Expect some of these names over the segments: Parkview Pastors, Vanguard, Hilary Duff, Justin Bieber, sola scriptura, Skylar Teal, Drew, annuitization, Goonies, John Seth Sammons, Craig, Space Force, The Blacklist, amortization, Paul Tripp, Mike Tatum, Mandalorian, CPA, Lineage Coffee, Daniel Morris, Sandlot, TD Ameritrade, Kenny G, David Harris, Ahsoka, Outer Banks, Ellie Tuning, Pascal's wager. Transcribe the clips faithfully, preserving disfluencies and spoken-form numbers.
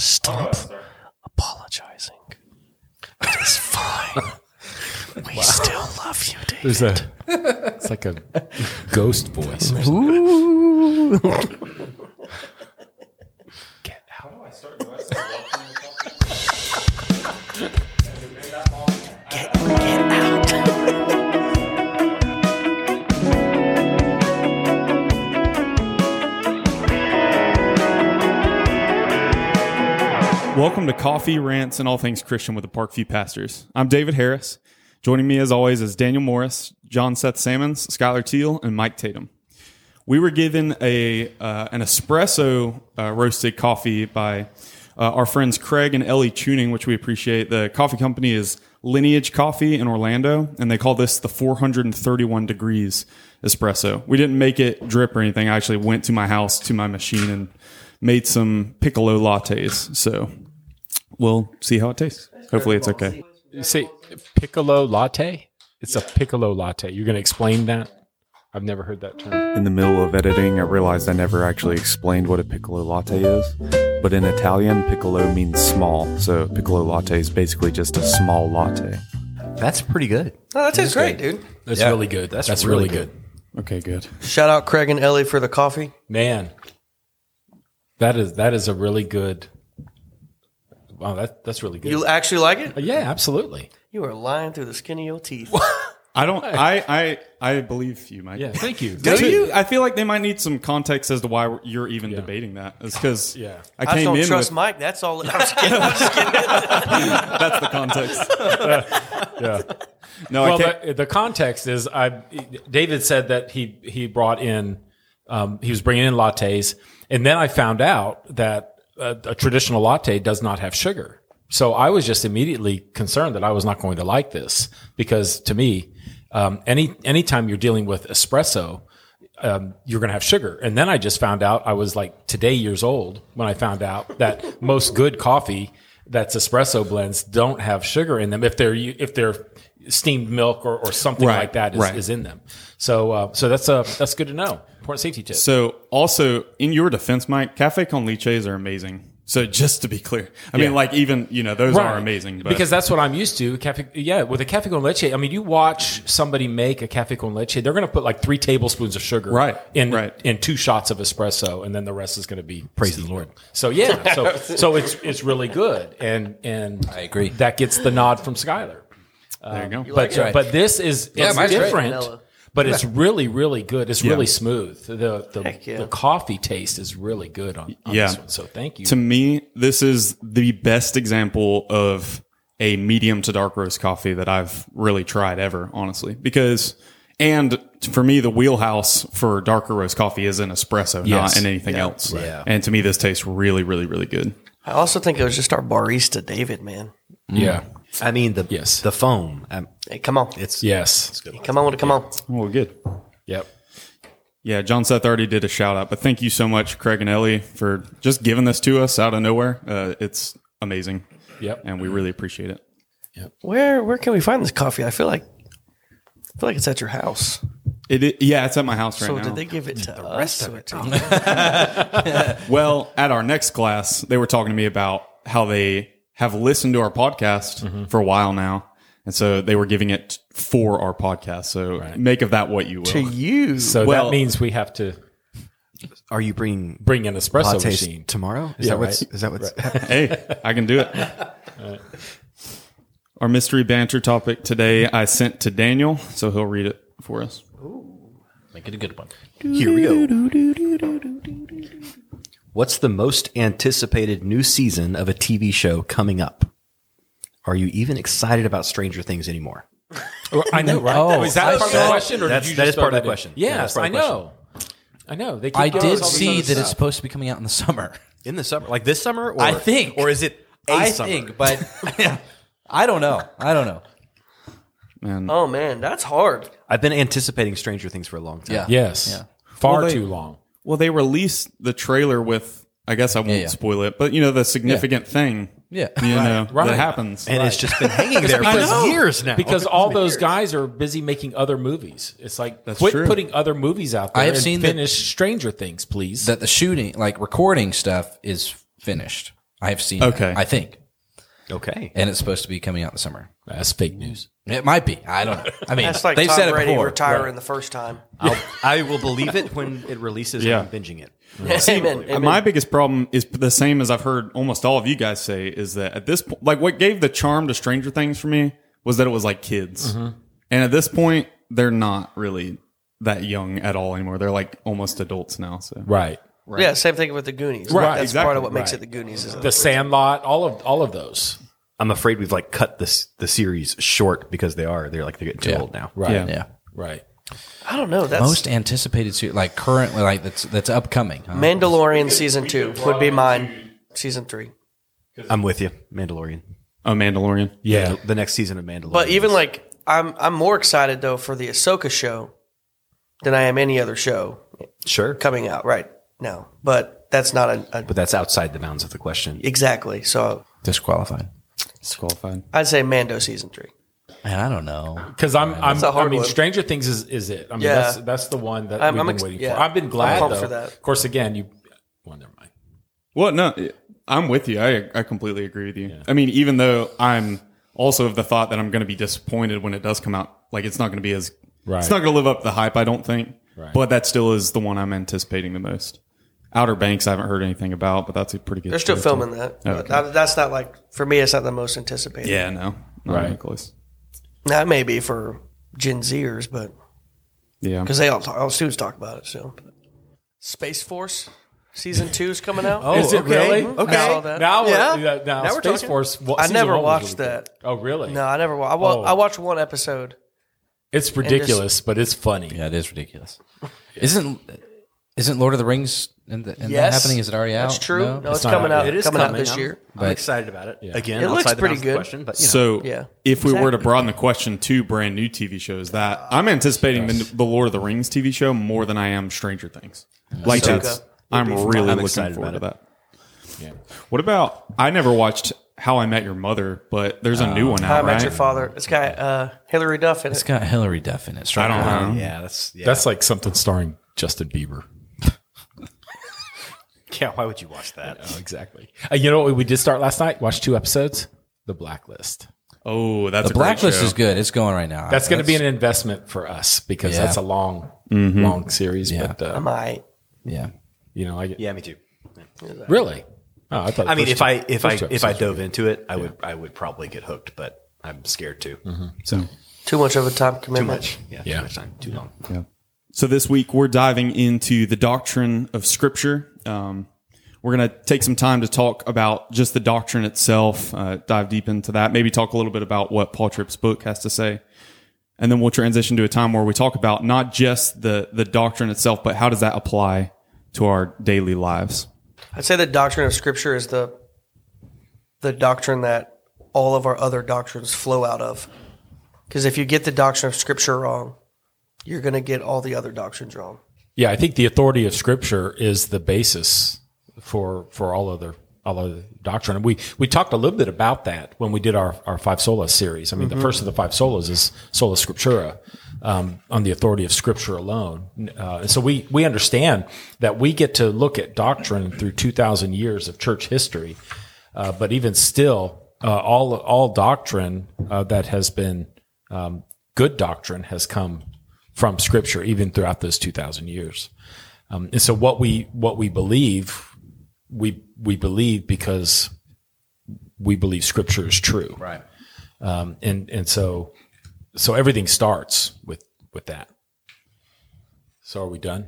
Stop apologizing. It is fine. We wow. still love you, David. There's a, it's like a ghost voice. Ooh. Get out. How do I start? Do I start get, get out. Welcome to Coffee, Rants, and All Things Christian with the Parkview Pastors. I'm David Harris. Joining me, as always, is Daniel Morris, John Seth Sammons, Skylar Teal, and Mike Tatum. We were given a uh, an espresso uh, roasted coffee by uh, our friends Craig and Ellie Tuning, which we appreciate. The coffee company is Lineage Coffee in Orlando, and they call this the four thirty-one degrees espresso. We didn't make it drip or anything. I actually went to my house to my machine and made some piccolo lattes. So we'll see how it tastes. Hopefully it's okay. You say piccolo latte? It's yeah. a piccolo latte. You're going to explain that? I've never heard that term. In the middle of editing, I realized I never actually explained what a piccolo latte is. But in Italian, piccolo means small. So piccolo latte is basically just a small latte. That's pretty good. Oh, that tastes great, dude. That's yeah. really good. That's, That's really, really good. good. Okay, good. Shout out Craig and Ellie for the coffee. Man, that is that is a really good... Wow, that, that's really good. You actually like it? Yeah, absolutely. You are lying through the skin of your teeth. I don't. I, I I believe you, Mike. Yeah, thank you. Do you? Too. I feel like they might need some context as to why you're even yeah. debating that. It's because yeah. I came I just don't in trust with, Mike. That's all. I'm just kidding. I'm just kidding. That's the context. Uh, yeah. No, well, I can't. The, the context is I. David said that he he brought in, um, he was bringing in lattes, and then I found out that. A, a traditional latte does not have sugar. So I was just immediately concerned that I was not going to like this because to me, um, any, anytime you're dealing with espresso, um, you're going to have sugar. And then I just found out I was like today years old when I found out that most good coffee that's espresso blends don't have sugar in them. If they're, if they're steamed milk or, or something right, like that is, right. is in them. So, uh, so that's a, that's good to know. Safety tip. So also in your defense, Mike, cafe con leches are amazing. So just to be clear, I yeah. mean, like even, you know, those right. are amazing. But. Because that's what I'm used to. Cafe, yeah. With a cafe con leche, I mean, you watch somebody make a cafe con leche, they're going to put like three tablespoons of sugar right. in right. in two shots of espresso. And then the rest is going to be praise the Lord. So yeah. So, so it's, it's really good. And, and I agree that gets the nod from Skylar. Um, there you go. You but, like uh, right. but this is yeah, it's different. Vanilla. But it's really, really good. It's yeah. really smooth. The the, yeah. the coffee taste is really good on, on yeah. this one. So thank you. To me, this is the best example of a medium to dark roast coffee that I've really tried ever, honestly. Because, and for me, the wheelhouse for darker roast coffee is an espresso, yes. not in anything yeah. else. Right. Yeah. And to me, this tastes really, really, really good. I also think it was just our barista, David, man. Yeah. Mm. I mean the yes. the foam. Um, hey, come on! It's yes. It's good. Come on! Come on! Well, good. Yep. Yeah, John Seth already did a shout out, but thank you so much, Craig and Ellie, for just giving this to us out of nowhere. Uh, it's amazing. Yep. And we really appreciate it. Yep. Where where can we find this coffee? I feel like I feel like it's at your house. It is, yeah, it's at my house right so now. So did they give it to the us? Rest of it to well, at our next class, they were talking to me about how they. Have listened to our podcast mm-hmm. for a while now. And so they were giving it for our podcast. So right. make of that what you will. To you. So well, that means we have to. Are you bringing bring an espresso machine tomorrow? Is yeah, that what's, right. is that what's right. happening? Hey, I can do it. Right. Our mystery banter topic today, I sent to Daniel. So he'll read it for us. Ooh. Make it a good one. Here we go. What's the most anticipated new season of a T V show coming up? Are you even excited about Stranger Things anymore? I know, right? Oh, is that part of the question? Or did you just that is part of the question. Yes, I know. I know. They keep I did see that it's supposed to be coming out in the summer. In the summer? Like this summer? Or, I think. Or is it a I summer? I think, but I don't know. I don't know. Man. Oh, man, that's hard. I've been anticipating Stranger Things for a long time. Yeah. Yes. Yeah. Far well, too they, long. Well, they released the trailer with, I guess I won't yeah, yeah. spoil it, but, you know, the significant yeah. thing yeah. you right, know, right. that happens. And right. it's just been hanging there for years now. Because all those years. guys are busy making other movies. It's like, That's quit true. putting other movies out there I have and seen finish that, Stranger Things, please. That the shooting, like recording stuff is finished. I have seen okay. it, I think. Okay. And it's supposed to be coming out in the summer. That's fake news. It might be. I don't know. I mean, that's like they've Tom said Brady it before. Retiring right. the first time. I'll, I will believe it when it releases yeah. and I'm binging it. Right. Amen. Amen. My biggest problem is the same as I've heard almost all of you guys say is that at this point, like what gave the charm to Stranger Things for me was that it was like kids. Mm-hmm. And at this point, they're not really that young at all anymore. They're like almost adults now. So right. Right. Yeah, same thing with the Goonies. Right, that's exactly. part of what makes right. it the Goonies. Is the Sandlot, all of all of those. I'm afraid we've like cut this the series short because they are they're like they're getting too yeah. old now. Right, yeah. yeah, right. I don't know. That's most anticipated series, like currently, like that's that's upcoming. Huh? Mandalorian season two would be mine. Season three. I'm with you, Mandalorian. Oh, Mandalorian. Yeah, yeah. The next season of Mandalorian. But even like I'm I'm more excited though for the Ahsoka show than I am any other show. Sure, coming out right. No, but that's not a, a... But that's outside the bounds of the question. Exactly, so... Disqualified. Disqualified. I'd say Mando Season three. Man, I don't know. Because I'm... I'm that's a hard I mean, one. Stranger Things is, is it. I mean, yeah. that's that's the one that I'm, we've I'm been ex- waiting yeah. for. I've been glad, though. For that. Of course, again, you... Well, never mind. Well, no, I'm with you. I, I completely agree with you. Yeah. I mean, even though I'm also of the thought that I'm going to be disappointed when it does come out. Like, it's not going to be as... Right. It's not going to live up to the hype, I don't think. Right. But that still is the one I'm anticipating the most. Outer Banks, I haven't heard anything about, but that's a pretty good. They're still filming too. That. Oh, okay. That's not like for me. It's not the most anticipated. Yeah, no, not right. Close. That may be for Gen Zers, but yeah, because they all talk, all students talk about it. So, Space Force season two is coming out. Oh, is it okay. really? Mm-hmm. Okay, I saw that. Now, yeah. we're, now, now we're Space talking. Force. Well, I never watched really that. Good. Oh, really? No, I never. Wa- I, wa- oh. I watched one episode. It's ridiculous, just, but it's funny. Yeah, it is ridiculous. Isn't isn't Lord of the Rings? And, the, and yes. that happening, is it already out? That's true. No, no it's, it's coming out. It is coming, coming out this out. year. But I'm excited about it. Yeah. Again, it looks pretty good. Question, but, you know. So, yeah. if exactly. we were to broaden the question to brand new T V shows, that I'm anticipating yes. the, the Lord of the Rings T V show more than I am Stranger Things. Yes. Like so, that's, I'm really I'm looking forward to that. Yeah. What about? I never watched How I Met Your Mother, but there's a uh, new one out. How I Met right? Your Father. It's got uh, Hilary Duff in it. It's got Hilary Duff in it. I don't know. Yeah, that's yeah. that's like something starring Justin Bieber. Yeah, why would you watch that? Oh, exactly. Uh, you know what we did start last night? Watched two episodes. The Blacklist. Oh, that's the a Blacklist great show. Is good. It's going right now. That's, that's going to be an investment for us because yeah. that's a long, mm-hmm. long series. Yeah. But, uh, I might. Yeah, you know, I get, yeah, me too. Really? Oh, I thought. I mean, if I if I if I dove into it, I yeah. would I would probably get hooked, but I'm scared too. Mm-hmm. So too much of a time commitment. Too much. Yeah. yeah. Too much time. Too yeah. long. Yeah. So this week we're diving into the doctrine of Scripture. Um, we're going to take some time to talk about just the doctrine itself, uh, dive deep into that, maybe talk a little bit about what Paul Tripp's book has to say. And then we'll transition to a time where we talk about not just the, the doctrine itself, but how does that apply to our daily lives? I'd say the doctrine of Scripture is the the doctrine that all of our other doctrines flow out of. Because if you get the doctrine of Scripture wrong, you're going to get all the other doctrines wrong. Yeah, I think the authority of Scripture is the basis for for all other all other doctrine. And we we talked a little bit about that when we did our, our five solas series. I mean, mm-hmm. the first of the five solas is sola scriptura, um, on the authority of Scripture alone. Uh, and so we we understand that we get to look at doctrine through two thousand years of church history, uh, but even still, uh, all all doctrine uh, that has been um, good doctrine has come from Scripture, even throughout those two thousand years. Um, and so what we, what we believe, we, we believe because we believe Scripture is true. Right. Um, and, and so, so everything starts with, with that. So are we done?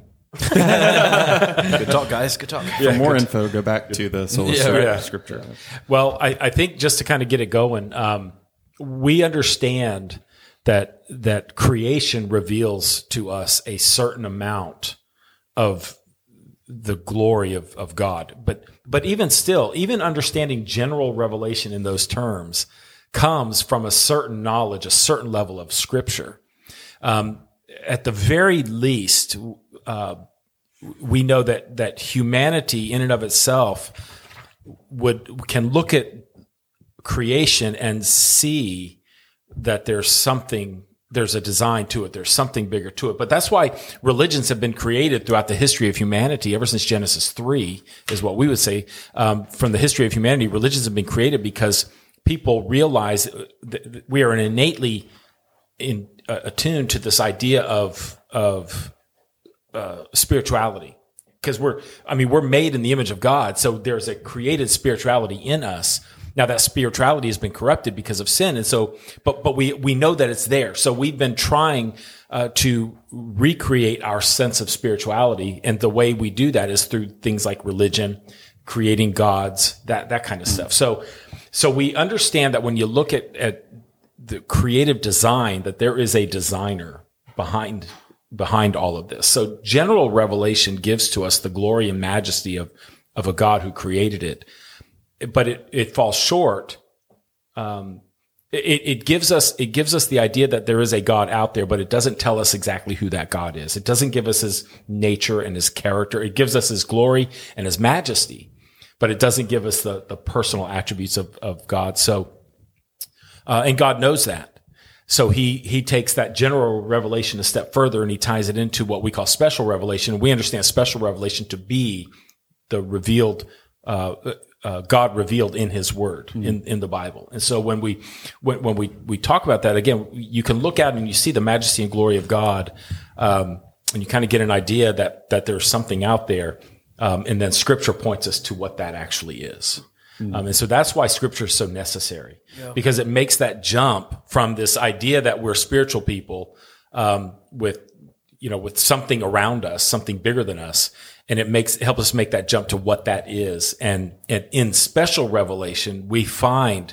Good talk, guys. Good talk. Yeah, for more info, go back to the sola yeah, yeah. Scriptura. Well, I, I think just to kind of get it going, um, we understand that that creation reveals to us a certain amount of the glory of, of God. But but even still, even understanding general revelation in those terms comes from a certain knowledge, a certain level of Scripture. Um, at the very least, uh, we know that that humanity in and of itself would can look at creation and see that there's something there's a design to it. There's something bigger to it. But that's why religions have been created throughout the history of humanity. Ever since Genesis three is what we would say. Um, from the history of humanity, religions have been created because people realize that we are innately in, uh, attuned to this idea of, of uh, spirituality. Because we're, I mean, we're made in the image of God. So there's a created spirituality in us. Now that spirituality has been corrupted because of sin. And so, but, but we, we know that it's there. So we've been trying uh, to recreate our sense of spirituality. And the way we do that is through things like religion, creating gods, that, that kind of stuff. So, so we understand that when you look at, at the creative design, that there is a designer behind, behind all of this. So general revelation gives to us the glory and majesty of, of a God who created it. But it, it falls short. Um, it, it gives us it gives us the idea that there is a God out there, but it doesn't tell us exactly who that God is. It doesn't give us his nature and his character. It gives us his glory and his majesty, but it doesn't give us the the personal attributes of of God. So, uh, and God knows that. So he he takes that general revelation a step further, and he ties it into what we call special revelation. We understand special revelation to be the revealed. Uh, Uh, God revealed in his word, mm-hmm. in, in the Bible. And so when we, when, when we, we talk about that again, you can look out and you see the majesty and glory of God. Um, and you kind of get an idea that, that there's something out there. Um, and then scripture points us to what that actually is. Mm-hmm. Um, and so that's why scripture is so necessary, yeah. because it makes that jump from this idea that we're spiritual people, um, with, you know, with something around us, something bigger than us. And it makes, help us make that jump to what that is. And, and in special revelation, we find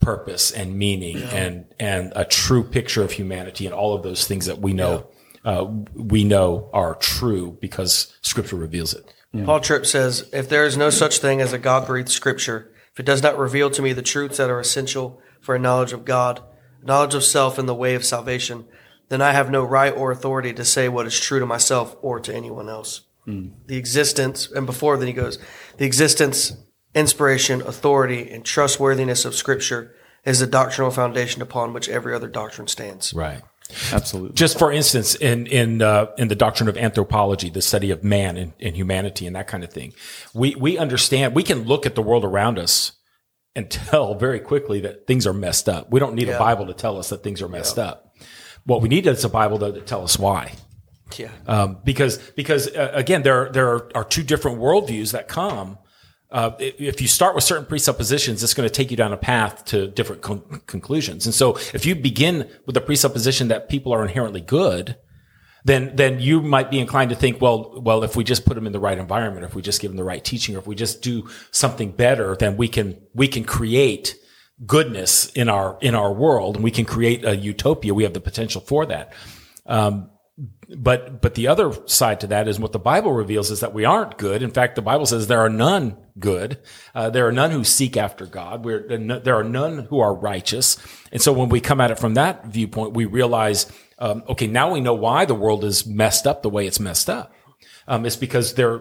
purpose and meaning yeah. and, and a true picture of humanity and all of those things that we know, yeah. uh, we know are true because scripture reveals it. Yeah. Paul Tripp says, if there is no such thing as a God-breathed scripture, if it does not reveal to me the truths that are essential for a knowledge of God, knowledge of self and the way of salvation, then I have no right or authority to say what is true to myself or to anyone else. Mm. The existence, and before then he goes, the existence, inspiration, authority, and trustworthiness of Scripture is the doctrinal foundation upon which every other doctrine stands. Right. Absolutely. Just for instance, in in uh, in the doctrine of anthropology, the study of man and, and humanity and that kind of thing, we we understand, we can look at the world around us and tell very quickly that things are messed up. We don't need yeah. a Bible to tell us that things are messed yeah. up. What we need is a Bible, though, to tell us why. Yeah. Um, because, because uh, again, there, there are, are two different worldviews that come. Uh, if you start with certain presuppositions, it's going to take you down a path to different con- conclusions. And so if you begin with the presupposition that people are inherently good, then, then you might be inclined to think, well, well, if we just put them in the right environment, if we just give them the right teaching, or if we just do something better, then we can, we can create goodness in our, in our world, and we can create a utopia. We have the potential for that. Um, But but the other side to that is what the Bible reveals is that we aren't good. In fact, the Bible says there are none good. Uh, there are none who seek after God. We're, there are none who are righteous. And so when we come at it from that viewpoint, we realize, um, okay, now we know why the world is messed up the way it's messed up. Um, it's because there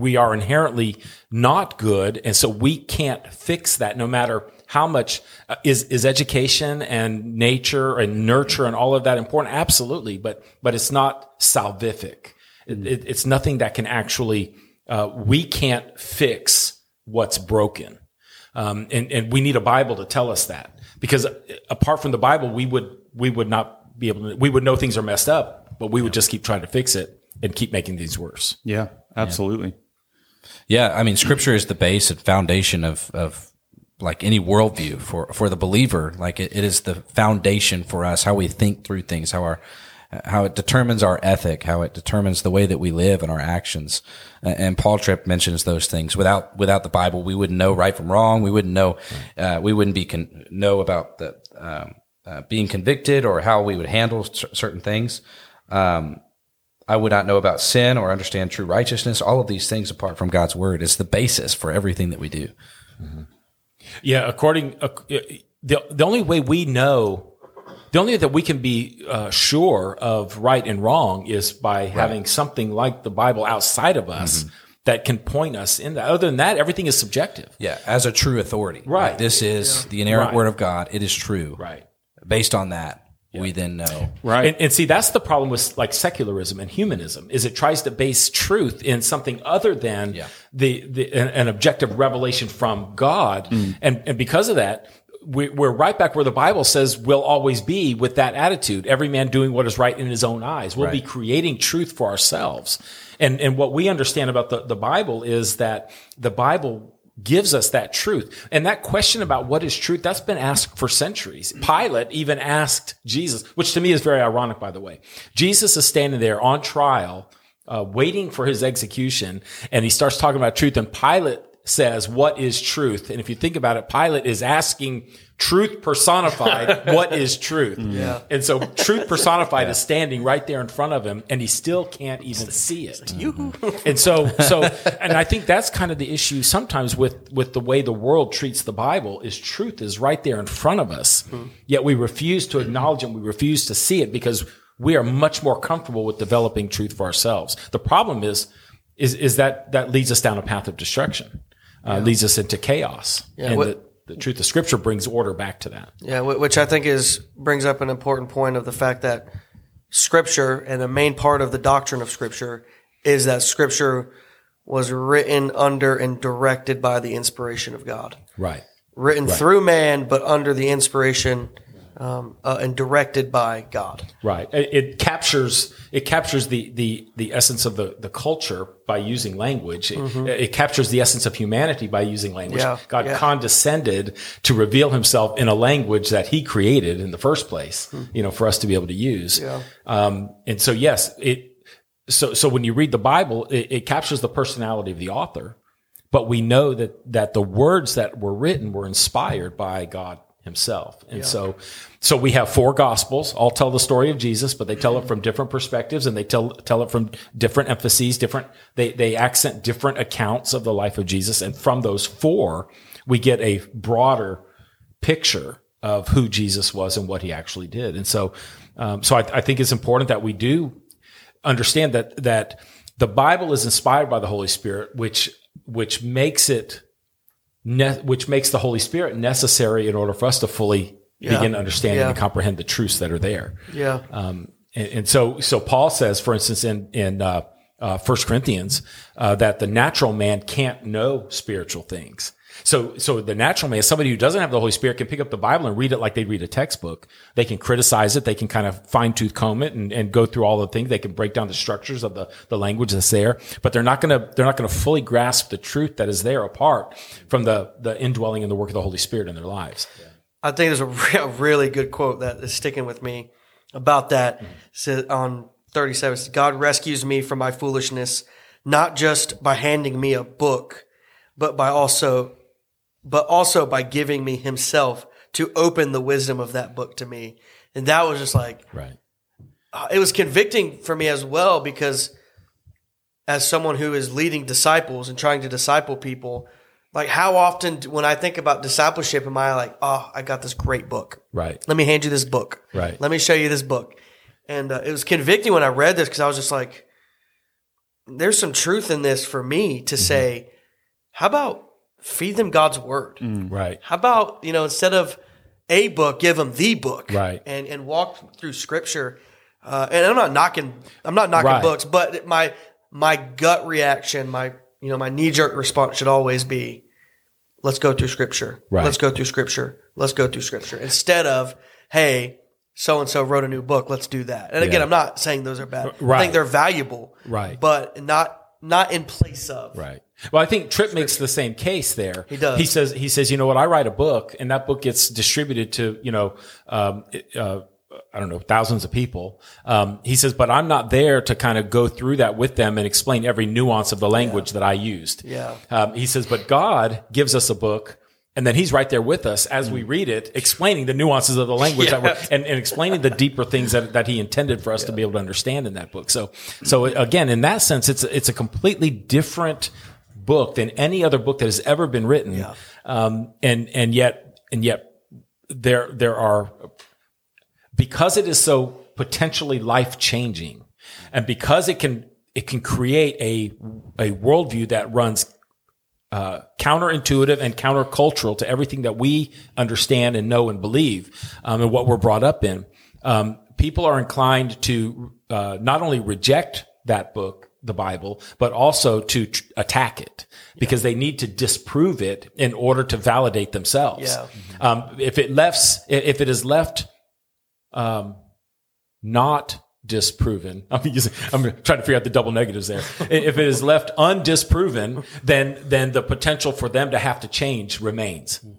we are inherently not good, and so we can't fix that no matter how much uh, is, is education and nature and nurture and all of that important? Absolutely. But, but it's not salvific. It, it, it's nothing that can actually, uh, we can't fix what's broken. Um, and, and we need a Bible to tell us that, because apart from the Bible, we would, we would not be able to, we would know things are messed up, but we would just keep trying to fix it and keep making things worse. Yeah, absolutely. Yeah. yeah I mean, scripture is the base and foundation of, of, like any worldview for, for the believer, like it, it is the foundation for us, how we think through things, how our, how it determines our ethic, how it determines the way that we live and our actions. And Paul Tripp mentions those things. Without, without the Bible, we wouldn't know right from wrong. We wouldn't know, uh, we wouldn't be con- know about the, um, uh, being convicted or how we would handle c- certain things. Um, I would not know about sin or understand true righteousness. All of these things apart from God's word is the basis for everything that we do. Mm-hmm. Yeah, according uh, the the only way we know, the only way that we can be uh, sure of right and wrong is by right. having something like the Bible outside of us mm-hmm. that can point us in that. Other than that, everything is subjective. Yeah, as a true authority. Right. Like, this is yeah. the inerrant right. word of God. It is true. Right. Based on that, yeah. we then know. Right. And, and see, that's the problem with like secularism and humanism, is it tries to base truth in something other than yeah. the, the an, an objective revelation from God. Mm. And, and because of that, we, we're right back where the Bible says we'll always be, with that attitude, every man doing what is right in his own eyes. We'll right. be creating truth for ourselves. And, and what we understand about the, the Bible is that the Bible gives us that truth. And that question about what is truth, that's been asked for centuries. Pilate even asked Jesus, which to me is very ironic, by the way. Jesus is standing there on trial, uh, waiting for his execution, and he starts talking about truth, and Pilate says, what is truth? And if you think about it, Pilate is asking truth personified, what is truth? Yeah. And so truth personified yeah. is standing right there in front of him, and he still can't even see it. Mm-hmm. And so, so, and I think that's kind of the issue sometimes with, with the way the world treats the Bible, is truth is right there in front of us, mm-hmm. yet we refuse to acknowledge and we refuse to see it because we are much more comfortable with developing truth for ourselves. The problem is, is, is that that leads us down a path of destruction. Uh, yeah. leads us into chaos. Yeah, and what, the, the truth of Scripture brings order back to that. Yeah, which I think is brings up an important point of the fact that Scripture, and the main part of the doctrine of Scripture, is that Scripture was written under and directed by the inspiration of God. Right. Written right. through man, but under the inspiration um, uh, and directed by God. Right. It, it captures... It captures the, the, the essence of the, the culture by using language. It, mm-hmm. it captures the essence of humanity by using language. Yeah, God yeah. condescended to reveal himself in a language that he created in the first place, mm-hmm. you know, for us to be able to use. Yeah. Um, and so, yes, it, so, so when you read the Bible, it, it captures the personality of the author, but we know that, that the words that were written were inspired by God himself. And yeah. so, so we have four gospels, all tell the story of Jesus, but they tell it from different perspectives, and they tell, tell it from different emphases, different, they, they accent different accounts of the life of Jesus. And from those four, we get a broader picture of who Jesus was and what he actually did. And so, um, so I, I think it's important that we do understand that, that the Bible is inspired by the Holy Spirit, which, which makes it Ne- which makes the Holy Spirit necessary in order for us to fully yeah. begin understanding yeah. and comprehend the truths that are there. Yeah. Um, and, and so, so Paul says, for instance, in, in, uh, uh, First Corinthians, uh, that the natural man can't know spiritual things. So, so the natural man, somebody who doesn't have the Holy Spirit, can pick up the Bible and read it like they read a textbook. They can criticize it. They can kind of fine tooth comb it and, and go through all the things. They can break down the structures of the, the language that's there, but they're not going to, they're not going to fully grasp the truth that is there apart from the, the indwelling and the work of the Holy Spirit in their lives. Yeah. I think there's a re- really good quote that is sticking with me about that. Mm-hmm. On thirty-seven, says, God rescues me from my foolishness, not just by handing me a book, but by also but also by giving me himself to open the wisdom of that book to me. And that was just like, right. uh, it was convicting for me as well, because as someone who is leading disciples and trying to disciple people, like how often when I think about discipleship, am I like, oh, I got this great book. Right. Let me hand you this book. Right. Let me show you this book. And uh, it was convicting when I read this, because I was just like, there's some truth in this for me to mm-hmm. say, how about feed them God's word. Mm, right. How about, you know, instead of a book, give them the book. Right. And and walk through Scripture. Uh, and I'm not knocking, I'm not knocking right. books, but my my gut reaction, my you know, my knee jerk response should always be, let's go through Scripture. Right. Let's go through Scripture. Let's go through Scripture. Instead of, hey, so and so wrote a new book. Let's do that. And yeah. again, I'm not saying those are bad. Right. I think they're valuable. Right. But not not in place of. Right. Well, I think Tripp makes the same case there. He does. He says, he says, you know what? I write a book, and that book gets distributed to, you know, um, uh, I don't know, thousands of people. Um, he says, but I'm not there to kind of go through that with them and explain every nuance of the language yeah. that I used. Yeah. Um, he says, but God gives us a book, and then he's right there with us as mm. we read it, explaining the nuances of the language yeah. that we're, and, and explaining the deeper things that, that he intended for us yeah. to be able to understand in that book. So, so again, in that sense, it's, it's a completely different book than any other book that has ever been written. Yeah. Um, and, and yet, and yet there, there are, because it is so potentially life changing, and because it can, it can create a, a worldview that runs, uh, counterintuitive and countercultural to everything that we understand and know and believe, um, and what we're brought up in. um, people are inclined to uh, not only reject that book, the Bible, but also to tr- attack it because yeah. they need to disprove it in order to validate themselves. Yeah. Mm-hmm. Um, if it left, if it is left, um, not disproven, I'm, using, I'm trying to figure out the double negatives there. If it is left undisproven, then, then the potential for them to have to change remains. Mm-hmm.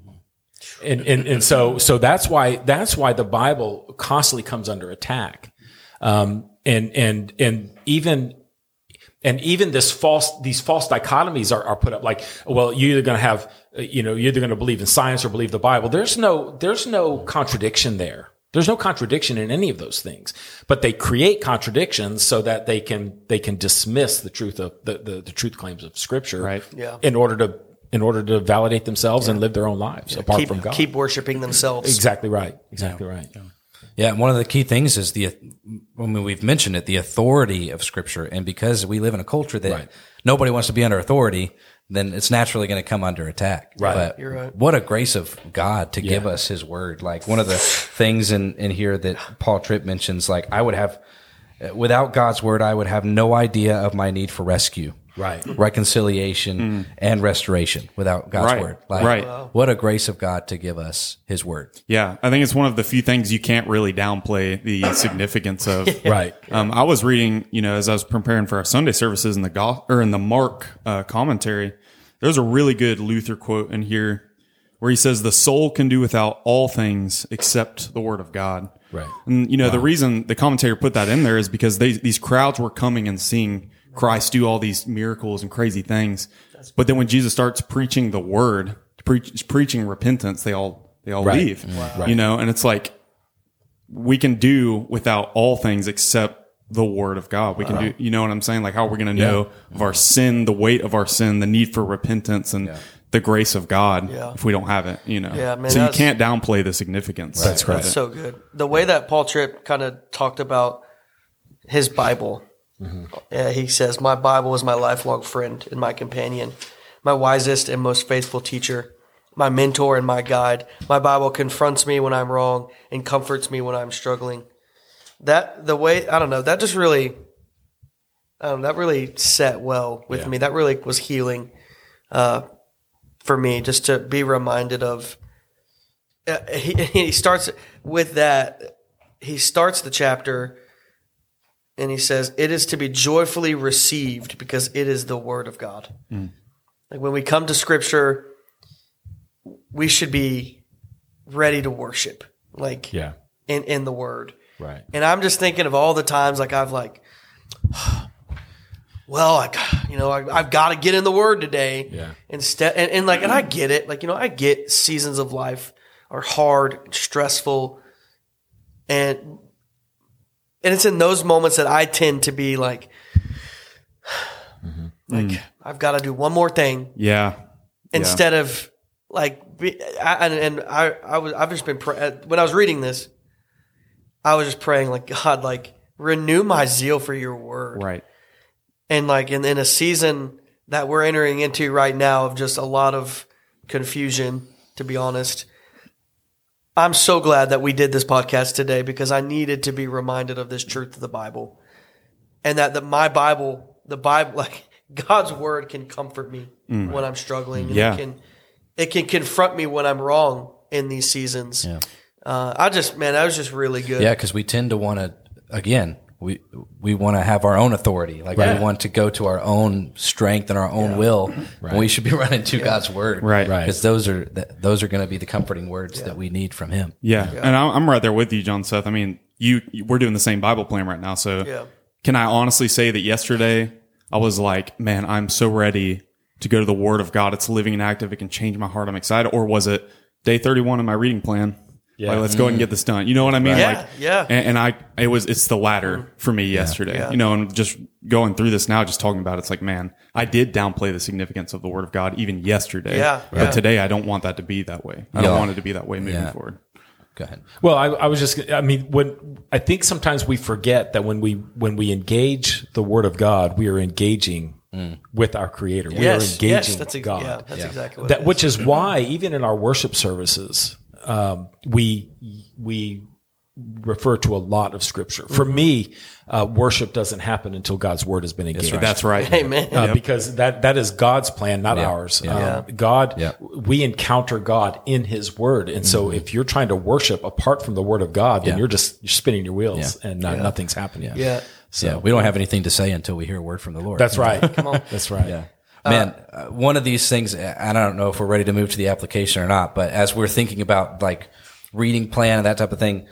And, and, and so, so that's why, that's why the Bible constantly comes under attack. Um, and, and, and even, And even this false, these false dichotomies are, are put up like, well, you're either going to have, you know, you're either going to believe in science or believe the Bible. There's no, there's no contradiction there. There's no contradiction in any of those things, but they create contradictions so that they can, they can dismiss the truth of the, the, the truth claims of Scripture, right? Yeah. In order to, in order to validate themselves yeah. and live their own lives yeah. apart keep, from God. Keep worshiping themselves. Exactly right. Exactly yeah. right. Yeah. Yeah, and one of the key things is the, I mean, we've mentioned it, the authority of Scripture. And because we live in a culture that right. nobody wants to be under authority, then it's naturally going to come under attack. Right. But You're right. what a grace of God to yeah. give us His Word. Like one of the things in, in here that Paul Tripp mentions, like I would have, without God's Word, I would have no idea of my need for rescue. Right. Reconciliation mm. and restoration without God's right. word. Like, right. Wow. What a grace of God to give us His Word. Yeah. I think it's one of the few things you can't really downplay the significance of. Right. Um, I was reading, you know, as I was preparing for our Sunday services in the Go- or in the Mark uh, commentary, there's a really good Luther quote in here where he says, the soul can do without all things except the Word of God. Right. And, you know, wow. the reason the commentator put that in there is because they, these crowds were coming and seeing Christ do all these miracles and crazy things. But then when Jesus starts preaching the word, preach, preaching repentance, they all, they all right. leave, wow. you know, and it's like, we can do without all things except the Word of God. We can uh-huh. do, you know what I'm saying? Like how we're going to yeah. know of our sin, the weight of our sin, the need for repentance and yeah. the grace of God yeah. if we don't have it, you know, yeah, man, so you can't downplay the significance. Right. That's correct. That's so good. The way that Paul Tripp kind of talked about his Bible, mm-hmm. yeah, he says, my Bible is my lifelong friend and my companion, my wisest and most faithful teacher, my mentor and my guide. My Bible confronts me when I'm wrong and comforts me when I'm struggling. That the way, I don't know, that just really, um, that really set well with yeah. me. That really was healing uh, for me, just to be reminded of. Uh, he, he starts with that. He starts the chapter. And he says, it is to be joyfully received because it is the Word of God. Mm. Like when we come to Scripture, we should be ready to worship, like yeah. in, in the Word. Right. And I'm just thinking of all the times like I've like, well, I, you know, I, I've got to get in the Word today. Yeah. Instead, and, and like, and I get it. Like, you know, I get seasons of life are hard, stressful, and And it's in those moments that I tend to be like, mm-hmm. like mm. I've got to do one more thing. Yeah. Instead yeah. of like, be, I, and, and I, I was, I've just been pray- when I was reading this, I was just praying like, God, like renew my zeal for your Word, right? And like in, in a season that we're entering into right now of just a lot of confusion, to be honest. I'm so glad that we did this podcast today because I needed to be reminded of this truth of the Bible and that the, my Bible, the Bible, like God's Word can comfort me mm. when I'm struggling. And yeah. It can, it can confront me when I'm wrong in these seasons. Yeah. Uh, I just, man, that was just really good. Yeah. Cause we tend to want to, again, we, we want to have our own authority. Like right. we want to go to our own strength and our own yeah. will. Right. And we should be running to yeah. God's Word. Right. Right. Because those are, th- those are going to be the comforting words yeah. that we need from Him. Yeah. yeah. And I'm right there with you, John Seth. I mean, you, we're doing the same Bible plan right now. So yeah. can I honestly say that yesterday I was like, man, I'm so ready to go to the Word of God. It's living and active. It can change my heart. I'm excited. Or was it day thirty-one in my reading plan? Yeah. Like, let's go ahead and get this done. You know what I mean? Yeah, like, yeah. And, and I, it was, it's the latter for me yesterday. Yeah, yeah. You know, and just going through this now, just talking about it, it's like, man, I did downplay the significance of the Word of God even yesterday. Yeah, right. But today, I don't want that to be that way. I don't yeah. want it to be that way moving yeah. forward. Go ahead. Well, I, I was just, I mean, when I think sometimes we forget that when we when we engage the Word of God, we are engaging Mm. with our Creator. Yes. We are engaging yes, that's ex- God. Yeah, that's yeah. exactly what that, it is. Which is why even in our worship services. Um, we, we, refer to a lot of scripture. For me, uh, worship doesn't happen until God's word has been engaged. That's right. That's right. Amen. Uh, yep. Because that, that is God's plan, not yep. ours. Yep. Um, God, yep. we encounter God in his word. And mm-hmm. so if you're trying to worship apart from the word of God, then yep. you're just, you're spinning your wheels yep. and not, yep. nothing's happening. Yeah. So yeah. we don't have anything to say until we hear a word from the Lord. That's right. Come on. That's right. Yeah. Man, uh, one of these things, I don't know if we're ready to move to the application or not, but as we're thinking about like reading plan and that type of thing,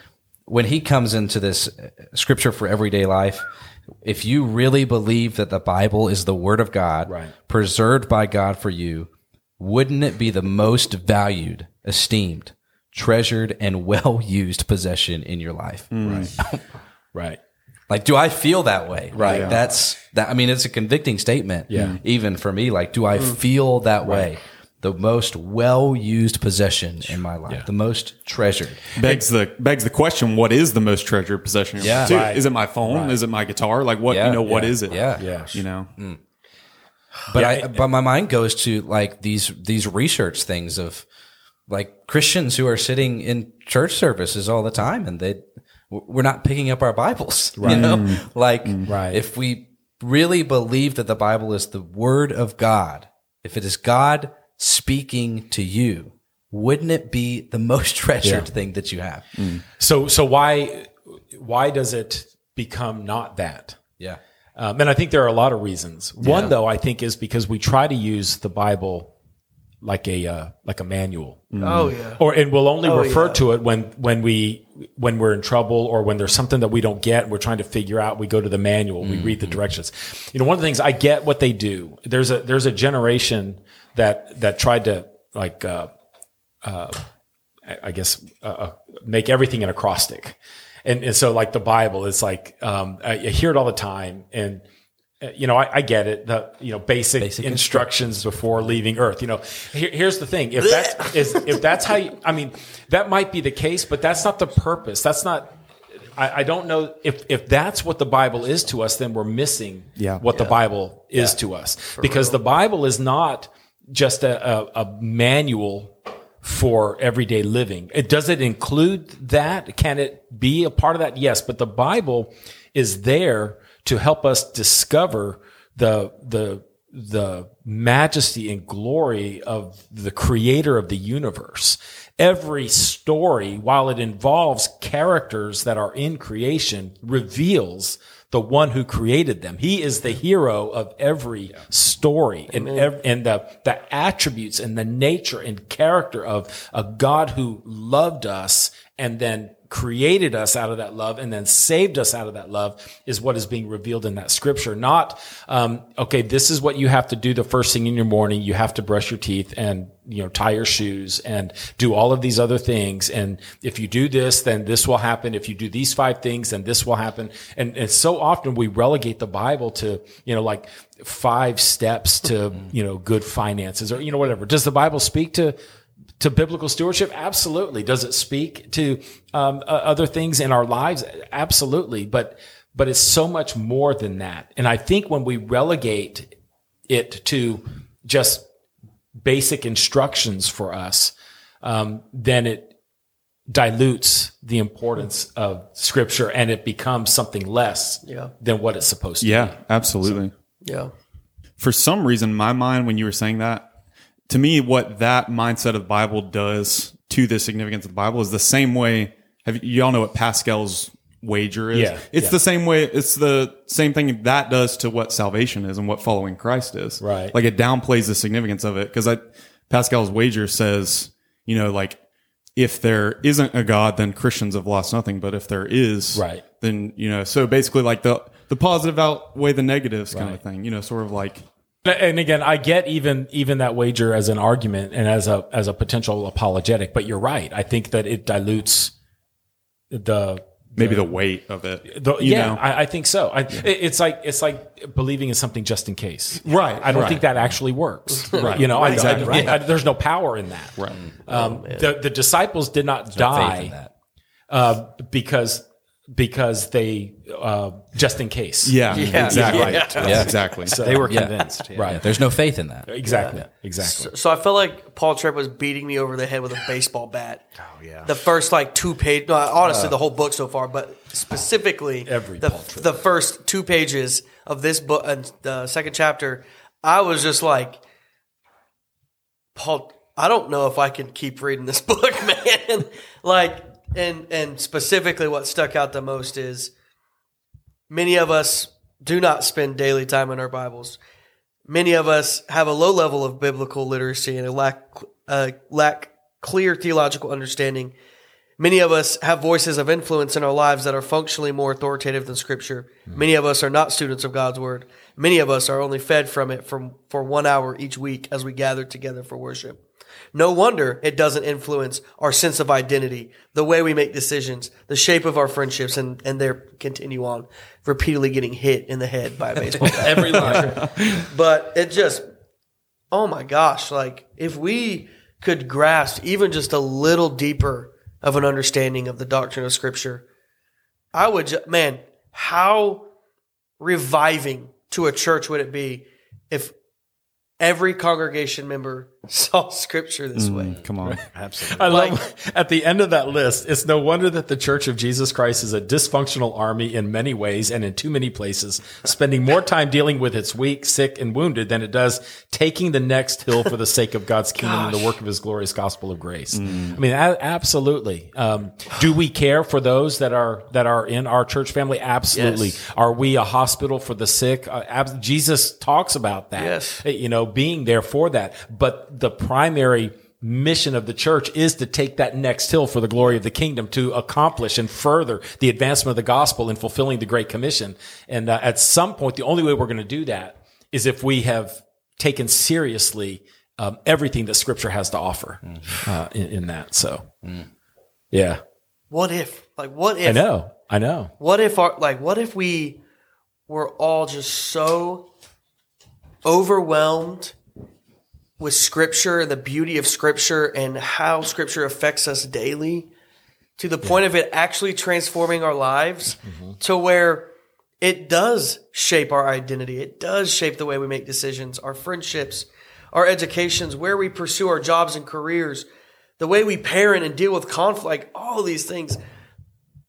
when he comes into this scripture for everyday life, if you really believe that the Bible is the word of God, right. preserved by God for you, wouldn't it be the most valued, esteemed, treasured, and well-used possession in your life? Mm. Right. Right. Like, do I feel that way? Right. Yeah. That's that. I mean, it's a convicting statement. Yeah. Even for me, like, do I feel that right. way? The most well-used possession in my life, yeah. the most treasured. Begs the begs the question: what is the most treasured possession? Yeah. Dude, right. Is it my phone? Right. Is it my guitar? Like, what yeah. you know? What yeah. is it? Yeah. Yeah. You know. Mm. But yeah, I, it, but my mind goes to like these these research things of like Christians who are sitting in church services all the time and they. We're not picking up our Bibles, right. you know, mm. like right. if we really believe that the Bible is the word of God, if it is God speaking to you, wouldn't it be the most treasured yeah. thing that you have? Mm. So, so why, why does it become not that? Yeah. Um, and I think there are a lot of reasons. One yeah. though, I think is because we try to use the Bible like a, uh, like a manual. Mm. Oh yeah. Or, and we'll only oh, refer yeah. to it when, when we, when we're in trouble or when there's something that we don't get and we're trying to figure out, we go to the manual, we mm-hmm. read the directions. You know, one of the things I get what they do. There's a, there's a generation that, that tried to like, uh, uh, I guess, uh, make everything an acrostic. And, and so like the Bible, it's like, um, I, I hear it all the time and, you know, I, I get it. The you know basic, basic instructions before leaving Earth. You know, here, here's the thing: if that's is, if that's how you, I mean, that might be the case, but that's not the purpose. That's not. I, I don't know if if that's what the Bible is to us. Then we're missing yeah. what yeah. the Bible is yeah. to us, for because real. The Bible is not just a, a, a manual for everyday living. It does it include that? Can it be a part of that? Yes, but the Bible is there to help us discover the the the majesty and glory of the creator of the universe. Every story, while it involves characters that are in creation, reveals the one who created them. He is the hero of every story and, ev- and the, the attributes and the nature and character of a God who loved us and then created us out of that love and then saved us out of that love is what is being revealed in that scripture. Not, um, okay, this is what you have to do the first thing in your morning. You have to brush your teeth and, you know, tie your shoes and do all of these other things. And if you do this, then this will happen. If you do these five things, then this will happen. And, and so often we relegate the Bible to, you know, like five steps to, you know, good finances or, you know, whatever. Does the Bible speak to, to biblical stewardship? Absolutely. Does it speak to, um, uh, other things in our lives? Absolutely. But, but it's so much more than that. And I think when we relegate it to just basic instructions for us, um, then it dilutes the importance of scripture and it becomes something less yeah. than what it's supposed to yeah, be. Yeah, absolutely. So, yeah. For some reason, my mind, when you were saying that, to me, what that mindset of the Bible does to the significance of the Bible is the same way. Have you all know what Pascal's wager is? Yeah, it's yeah. the same way. It's the same thing that does to what salvation is and what following Christ is. Right. Like it downplays the significance of it. Cause I, Pascal's wager says, you know, like if there isn't a God, then Christians have lost nothing. But if there is, right. then, you know, so basically like the, the positive outweigh the negatives kind right. of thing, you know, sort of like. And again, I get even, even that wager as an argument and as a, as a potential apologetic, but you're right. I think that it dilutes the, the maybe the weight of it. The, you yeah, know? I, I think so. I, yeah. It's like, it's like believing in something just in case. Right. I don't right. think that actually works. Right. You know, right. I, exactly. I, right. I, there's no power in that. Right. Um, oh, the, the disciples did not there's die, no faith in that. uh, because because they, uh, just in case. Yeah, yeah. exactly. Yeah. Right. Yeah. Exactly. So they were convinced. Yeah. Right. Yeah. There's no faith in that. Exactly. Yeah. Exactly. So, so I felt like Paul Tripp was beating me over the head with a baseball bat. Oh, yeah. The first, like, two pages, no, honestly, uh, the whole book so far, but specifically every the, the first two pages of this book, uh, the second chapter, I was just like, Paul, I don't know if I can keep reading this book, man. Like, And and specifically what stuck out the most is many of us do not spend daily time in our Bibles. Many of us have a low level of biblical literacy and a lack, uh, lack clear theological understanding. Many of us have voices of influence in our lives that are functionally more authoritative than Scripture. Mm-hmm. Many of us are not students of God's Word. Many of us are only fed from it from, for one hour each week as we gather together for worship. No wonder it doesn't influence our sense of identity, the way we make decisions, the shape of our friendships, and, and they continue on repeatedly getting hit in the head by a baseball bat. Every line. But it just, oh my gosh, like if we could grasp even just a little deeper of an understanding of the doctrine of Scripture, I would, ju- man, how reviving to a church would it be if every congregation member saw Scripture this mm, way. Come on. Absolutely. I like, love at the end of that list, it's no wonder that the Church of Jesus Christ is a dysfunctional army in many ways and in too many places, spending more time dealing with its weak, sick, and wounded than it does taking the next hill for the sake of God's kingdom Gosh. and the work of his glorious gospel of grace. Mm. I mean, absolutely. Um, do we care for those that are that are in our church family? Absolutely. Yes. Are we a hospital for the sick? Uh, ab- Jesus talks about that. Yes. You know, being there for that. But the primary mission of the church is to take that next hill for the glory of the kingdom, to accomplish and further the advancement of the gospel and fulfilling the Great Commission. And uh, at some point, the only way we're going to do that is if we have taken seriously um, everything that Scripture has to offer mm. uh, in, in that. So, mm. yeah. What if? Like, what if? I know. I know. What if our, like, what if we were all just so overwhelmed with Scripture, the beauty of Scripture, and how Scripture affects us daily, to the point yeah. of it actually transforming our lives mm-hmm. to where it does shape our identity. It does shape the way we make decisions, our friendships, our educations, where we pursue our jobs and careers, the way we parent and deal with conflict, all these things.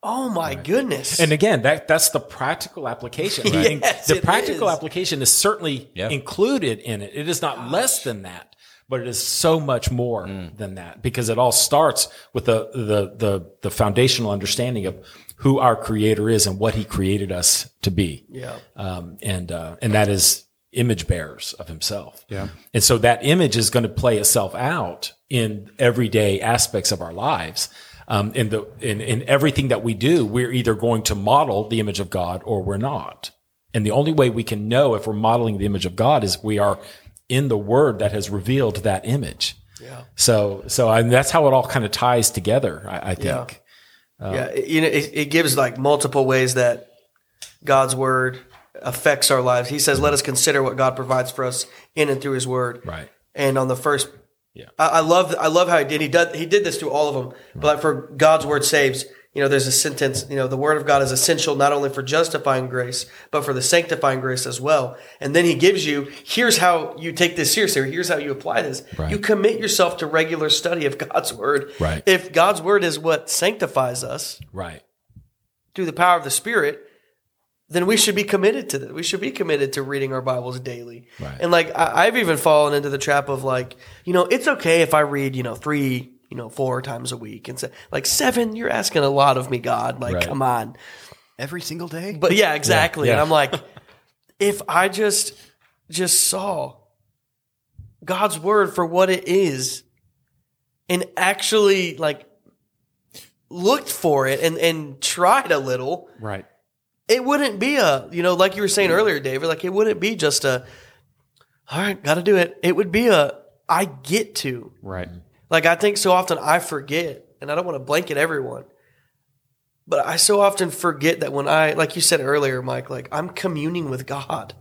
Oh my right. goodness. And again, that that's the practical application. Right? Yes, the practical is. application is certainly yep. included in it. It is not Gosh. less than that, but it is so much more mm. than that, because it all starts with the, the, the, the foundational understanding of who our Creator is and what he created us to be. Yeah. Um, and, uh, and that is image bearers of himself. Yeah. And so that image is going to play itself out in everyday aspects of our lives. Um, in the in, in everything that we do, we're either going to model the image of God or we're not. And the only way we can know if we're modeling the image of God is we are in the Word that has revealed that image. Yeah. So so I, that's how it all kind of ties together, I, I think. Yeah. Um, yeah. It, you know, it, it gives like multiple ways that God's Word affects our lives. He says, "Let us consider what God provides for us in and through His Word." Right. And on the first. Yeah, I, I love I love how he did. He does. He did this to all of them. Right. But like for God's Word saves. You know, there's a sentence. You know, the Word of God is essential not only for justifying grace, but for the sanctifying grace as well. And then he gives you, here's how you take this seriously. Or here's how you apply this. Right. You commit yourself to regular study of God's Word. Right. If God's Word is what sanctifies us, right, through the power of the Spirit, then we should be committed to that. We should be committed to reading our Bibles daily. Right. And like, I, I've even fallen into the trap of like, you know, it's okay if I read, you know, three, you know, four times a week, and so, like seven, you're asking a lot of me, God, like, right. come on. Every single day? But yeah, exactly. Yeah. Yeah. And I'm like, if I just, just saw God's Word for what it is and actually like looked for it and, and tried a little. Right. It wouldn't be a, you know, like you were saying earlier, David, like it wouldn't be just a, all right, got to do it. It would be a, I get to. Right. Like I think so often I forget, and I don't want to blanket everyone, but I so often forget that when I, like you said earlier, Mike, like I'm communing with God.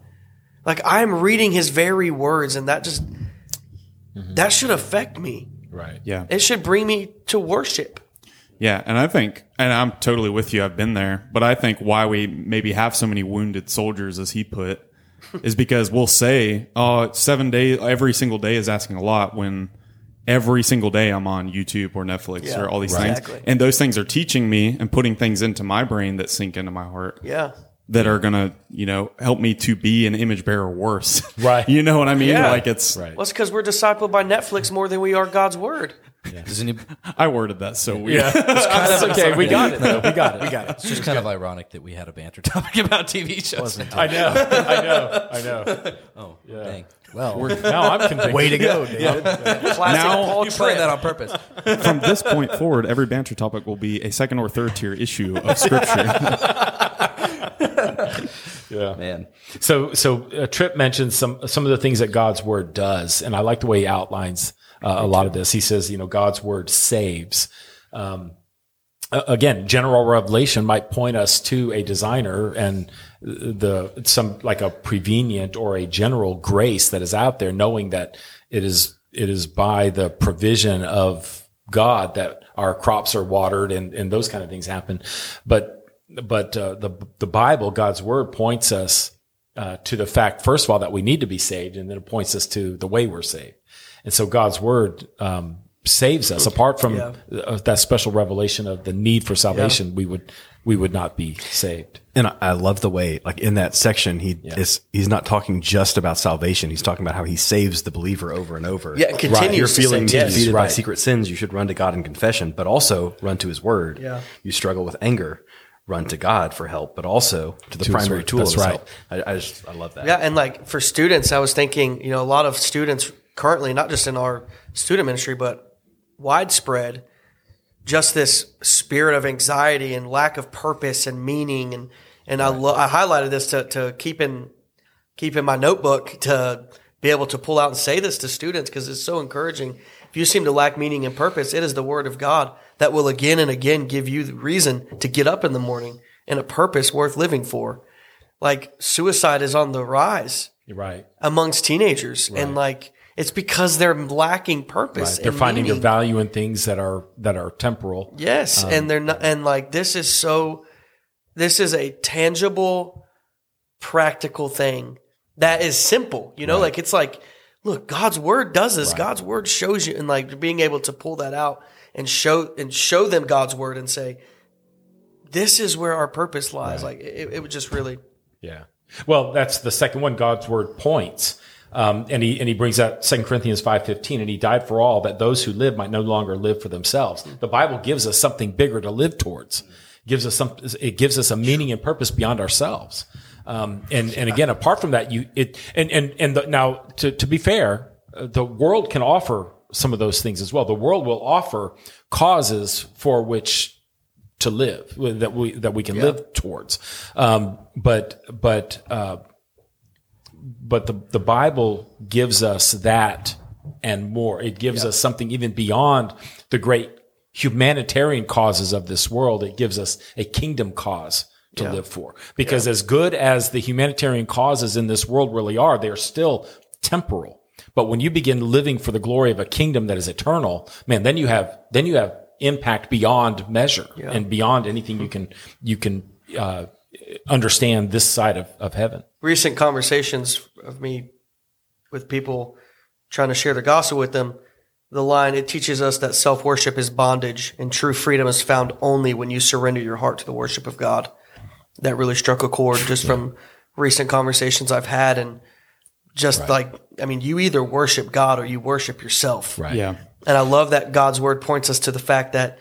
Like I'm reading his very words, and that just, mm-hmm. that should affect me. Right. Yeah. It should bring me to worship. Yeah, and I think, and I'm totally with you, I've been there, but I think why we maybe have so many wounded soldiers, as he put, is because we'll say, oh, seven days, every single day is asking a lot, when every single day I'm on YouTube or Netflix yeah, or all these right. things. And those things are teaching me and putting things into my brain that sink into my heart. Yeah. That are going to, you know, help me to be an image bearer worse. Right. You know what I mean? Yeah. Like it's... Right. Well, it's because we're discipled by Netflix more than we are God's Word. Yeah. Does anybody... I worded that so weird. Yeah. It's kind of, okay, we got it. No, we got it. We got it. It's just kind of ironic that we had a banter topic about T V shows. Wasn't it? I know. I know. I know. Oh, yeah. Dang. Well, we're, now I'm convinced. Way to go, David. Yeah. Yeah. Classic now, Paul Tripp. You planned that on purpose. From this point forward, every banter topic will be a second or third tier issue of Scripture. Yeah, man. So, so uh, Tripp mentions some some of the things that God's Word does, and I like the way he outlines uh, a lot of this. He says, you know, God's Word saves. Um, again, general revelation might point us to a designer and the some like a prevenient or a general grace that is out there, knowing that it is it is by the provision of God that our crops are watered and and those kind of things happen, but. But uh, the the Bible, God's Word, points us uh, to the fact, first of all, that we need to be saved, and then it points us to the way we're saved. And so God's Word um, saves us. Apart from yeah. th- that special revelation of the need for salvation, yeah. we would we would not be saved. And I, I love the way, like in that section, he yeah. is he's not talking just about salvation. He's talking about how he saves the believer over and over. Yeah, it continues. Right. You're feeling defeated yes. right. by secret sins. You should run to God in confession, but also run to His Word. Yeah. You struggle with anger. Run to God for help, but also to the primary tool of help. I, I just, I love that. Yeah. And like for students, I was thinking, you know, a lot of students currently, not just in our student ministry, but widespread, just this spirit of anxiety and lack of purpose and meaning. And, and I, lo- I highlighted this to, to keep in, keep in my notebook to be able to pull out and say this to students because it's so encouraging. If you seem to lack meaning and purpose, it is the Word of God that will again and again give you the reason to get up in the morning and a purpose worth living for. Like suicide is on the rise right. amongst teenagers. Right. And like it's because they're lacking purpose. Right. They're finding meaning. Their value in things that are that are temporal. Yes. Um, and they're not and like this is so this is a tangible, practical thing that is simple. You know, right. like it's like look, God's Word does this. Right. God's Word shows you, and like being able to pull that out and show and show them God's Word and say, "This is where our purpose lies." Right. Like it, it would just really, yeah. Well, that's the second one. God's Word points, um, and he and he brings out Second Corinthians five fifteen, and he died for all that those who live might no longer live for themselves. The Bible gives us something bigger to live towards. It gives us some. It gives us a meaning and purpose beyond ourselves. Um, and, and again, apart from that, you, it, and, and, and the, now to, to be fair, uh, the world can offer some of those things as well. The world will offer causes for which to live, that we, that we can yeah. live towards. Um, but, but, uh, but the, the Bible gives us that and more. It gives yeah. us something even beyond the great humanitarian causes of this world. It gives us a kingdom cause. To yeah. live for. Because yeah. as good as the humanitarian causes in this world really are, they are still temporal. But when you begin living for the glory of a kingdom that is eternal, man, then you have, then you have impact beyond measure yeah. and beyond anything you can, you can, uh, understand this side of, of heaven. Recent conversations of me with people trying to share the gospel with them, the line, it teaches us that self-worship is bondage and true freedom is found only when you surrender your heart to the worship of God. That really struck a chord just yeah. from recent conversations I've had. And just right. like, I mean, you either worship God or you worship yourself. Right. Yeah. And I love that God's Word points us to the fact that,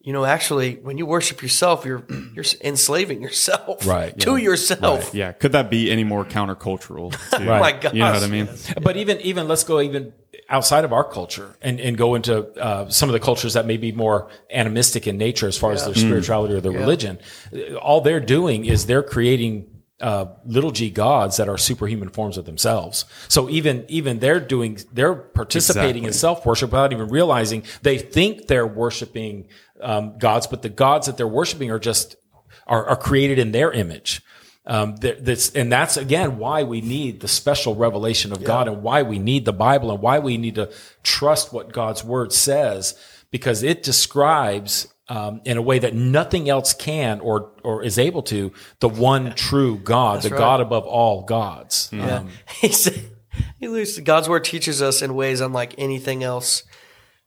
you know, actually when you worship yourself, you're, you're enslaving yourself right. to yeah. yourself. Right. Yeah. Could that be any more countercultural? Right. Oh my gosh. You know what I mean? Yes. But even, even let's go even outside of our culture and, and go into uh, some of the cultures that may be more animistic in nature as far yeah. as their spirituality mm. or their yeah. religion. All they're doing is they're creating uh, little g gods that are superhuman forms of themselves. So even even they're doing they're participating exactly. in self-worship without even realizing. They think they're worshiping um, gods, but the gods that they're worshiping are just are, are created in their image. Um, that's, and that's again why we need the special revelation of yeah. God, and why we need the Bible, and why we need to trust what God's Word says, because it describes um, in a way that nothing else can or or is able to, the one true God, That's the right. God above all gods. Yeah. Um, he said, God's word teaches us in ways unlike anything else.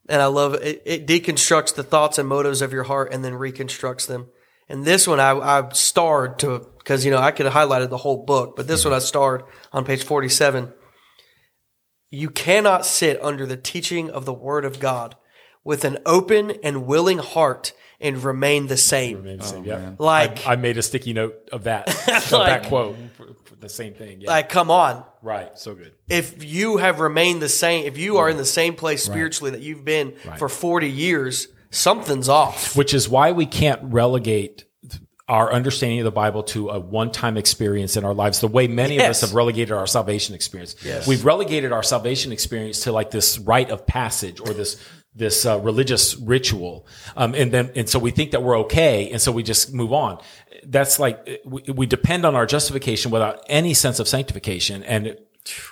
And I love it. It deconstructs the thoughts and motives of your heart and then reconstructs them. And this one I, I starred to, because, you know, I could have highlighted the whole book, but this one I starred on page forty-seven. You cannot sit under the teaching of the Word of God with an open and willing heart and remain the same. Remain the same. Oh, yeah. Like I, I made a sticky note of that, like, of that quote, for, for the same thing. Yeah. Like, come on. Right. So good. If you have remained the same, if you are in the same place spiritually right. that you've been right. for forty years, something's off. Which is why we can't relegate our understanding of the Bible to a one-time experience in our lives, the way many yes. of us have relegated our salvation experience. Yes. We've relegated our salvation experience to like this rite of passage or this this uh, religious ritual. Um, and then, and so we think that we're okay. And so we just move on. That's like, we, we depend on our justification without any sense of sanctification. And,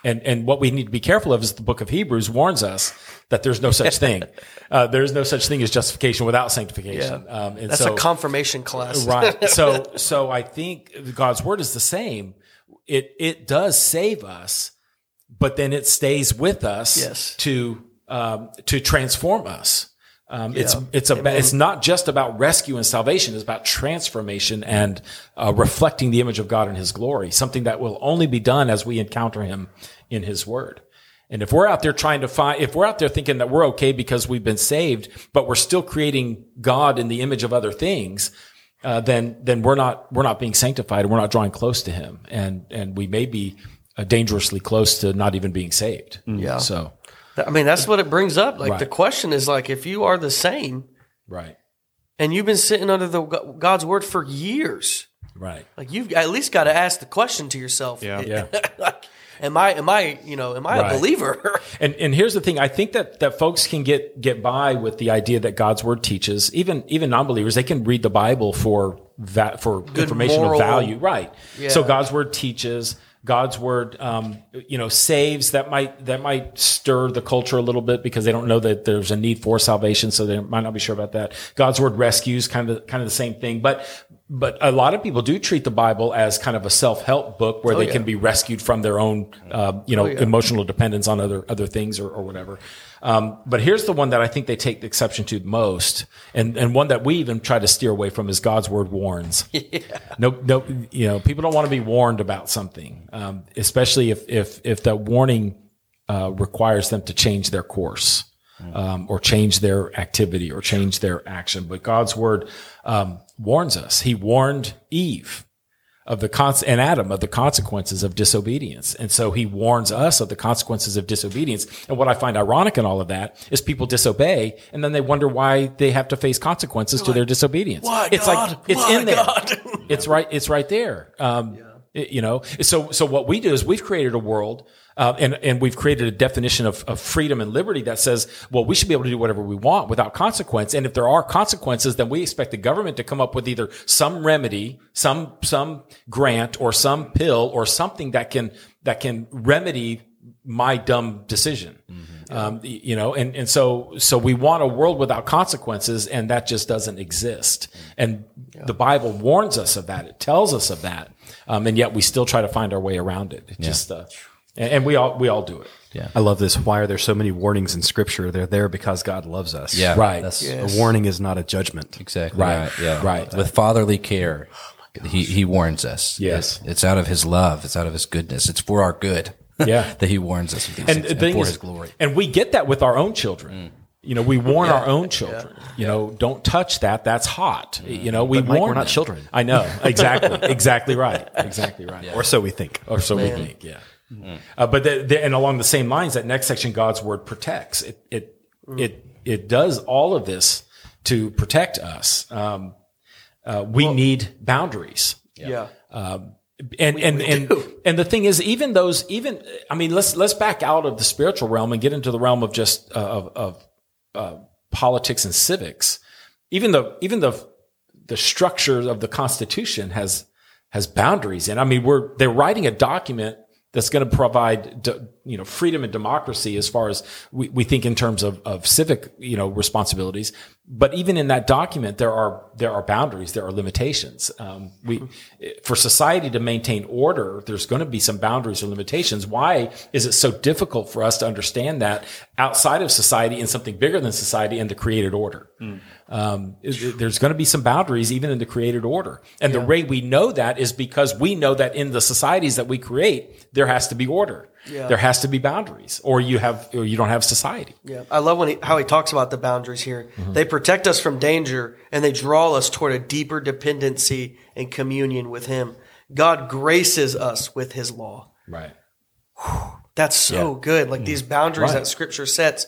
and, and what we need to be careful of is the book of Hebrews warns us that there's no such thing. Uh, there's no such thing as justification without sanctification. Yeah. Um, and That's so, a confirmation class. Right. So, so I think God's word is the same. It, it does save us, but then it stays with us yes. to, Um, to transform us. Um, yeah. It's it's about, it's not just about rescue and salvation. It's about transformation and uh, reflecting the image of God in His glory, something that will only be done as we encounter Him in His Word. And if we're out there trying to find, if we're out there thinking that we're okay because we've been saved, but we're still creating God in the image of other things, uh, then then we're not we're not being sanctified. We're not drawing close to Him, and and we may be uh, dangerously close to not even being saved. Yeah. So. I mean, that's what it brings up. Like, right. the question is, like, if you are the same, right, and you've been sitting under the God's word for years, right, like you've at least got to ask the question to yourself, yeah, yeah. like, am I, am I, you know, am I right. a believer? And and here's the thing: I think that that folks can get get by with the idea that God's word teaches, even even non-believers, they can read the Bible for that for Good informational moral. value, right? Yeah. So God's word teaches. God's word, um, you know, saves. That might that might stir the culture a little bit because they don't know that there's a need for salvation, so they might not be sure about that. God's word rescues, kind of kind of the same thing. But but a lot of people do treat the Bible as kind of a self-help book where oh, they yeah. can be rescued from their own, uh, you know, oh, yeah. emotional dependence on other other things or, or whatever. Um, but here's the one that I think they take the exception to most, and, and one that we even try to steer away from is God's word warns. Yeah. No, no, you know, people don't want to be warned about something, um, especially if if if that warning uh, requires them to change their course, um, or change their activity, or change their action. But God's word um, warns us. He warned Eve of the cons- and Adam of the consequences of disobedience. And so he warns us of the consequences of disobedience. And what I find ironic in all of that is people disobey and then they wonder why they have to face consequences You're to like, their disobedience. Why, it's God? like, it's why, in there. God? It's right. It's right there. Um, yeah. it, you know, so, so what we do is we've created a world, uh, and, and we've created a definition of, of freedom and liberty that says, well, we should be able to do whatever we want without consequence. And if there are consequences, then we expect the government to come up with either some remedy, some, some grant or some pill or something that can, that can remedy my dumb decision. Mm-hmm. Um, you know, and, and so, so we want a world without consequences, and that just doesn't exist. And yeah. the Bible warns us of that. It tells us of that. Um, and yet we still try to find our way around it. It yeah. just, uh, And we all we all do it. Yeah, I love this. Why are there so many warnings in Scripture? They're there because God loves us. Yeah, right. That's, yes. A warning is not a judgment. Exactly. Right. right. Yeah. Right. With fatherly care, oh he he warns us. Yes, it's, it's out of His love. It's out of His goodness. It's for our good. Yeah, that He warns us of these and, things, the and for is, His glory. And we get that with our own children. Mm. You know, we warn yeah. our own children. Yeah. You know, don't touch that. That's hot. Mm. You know, we but Mike, warn. We're not them. children. I know. Exactly. exactly right. Exactly right. Yeah. Or so we think. Or so Man. we think. Yeah. Mm. Uh, but the, the, and along the same lines, that next section, God's word protects it. It mm. it it does all of this to protect us. Um, uh, we well, need boundaries. Yeah. yeah. Um, and we, and we and, and the thing is, even those, even I mean, let's let's back out of the spiritual realm and get into the realm of just uh, of of uh, politics and civics. Even the even the the structure of the Constitution has has boundaries, and I mean, we're they're writing a document that's going to provide d- you know, freedom and democracy as far as we, we think in terms of, of civic, you know, responsibilities. But even in that document, there are, there are boundaries, there are limitations. Um, we, for society to maintain order, there's going to be some boundaries or limitations. Why is it so difficult for us to understand that outside of society and something bigger than society and the created order? Mm. Um, there's going to be some boundaries even in the created order. And yeah. the way we know that is because we know that in the societies that we create, there has to be order. Yeah. There has to be boundaries, or you have, or you don't have society. Yeah, I love when he, how he talks about the boundaries here. Mm-hmm. They protect us from danger, and they draw us toward a deeper dependency and communion with Him. God graces us with His law. Right. Whew, that's so yeah. good. Like mm-hmm. these boundaries right. that Scripture sets,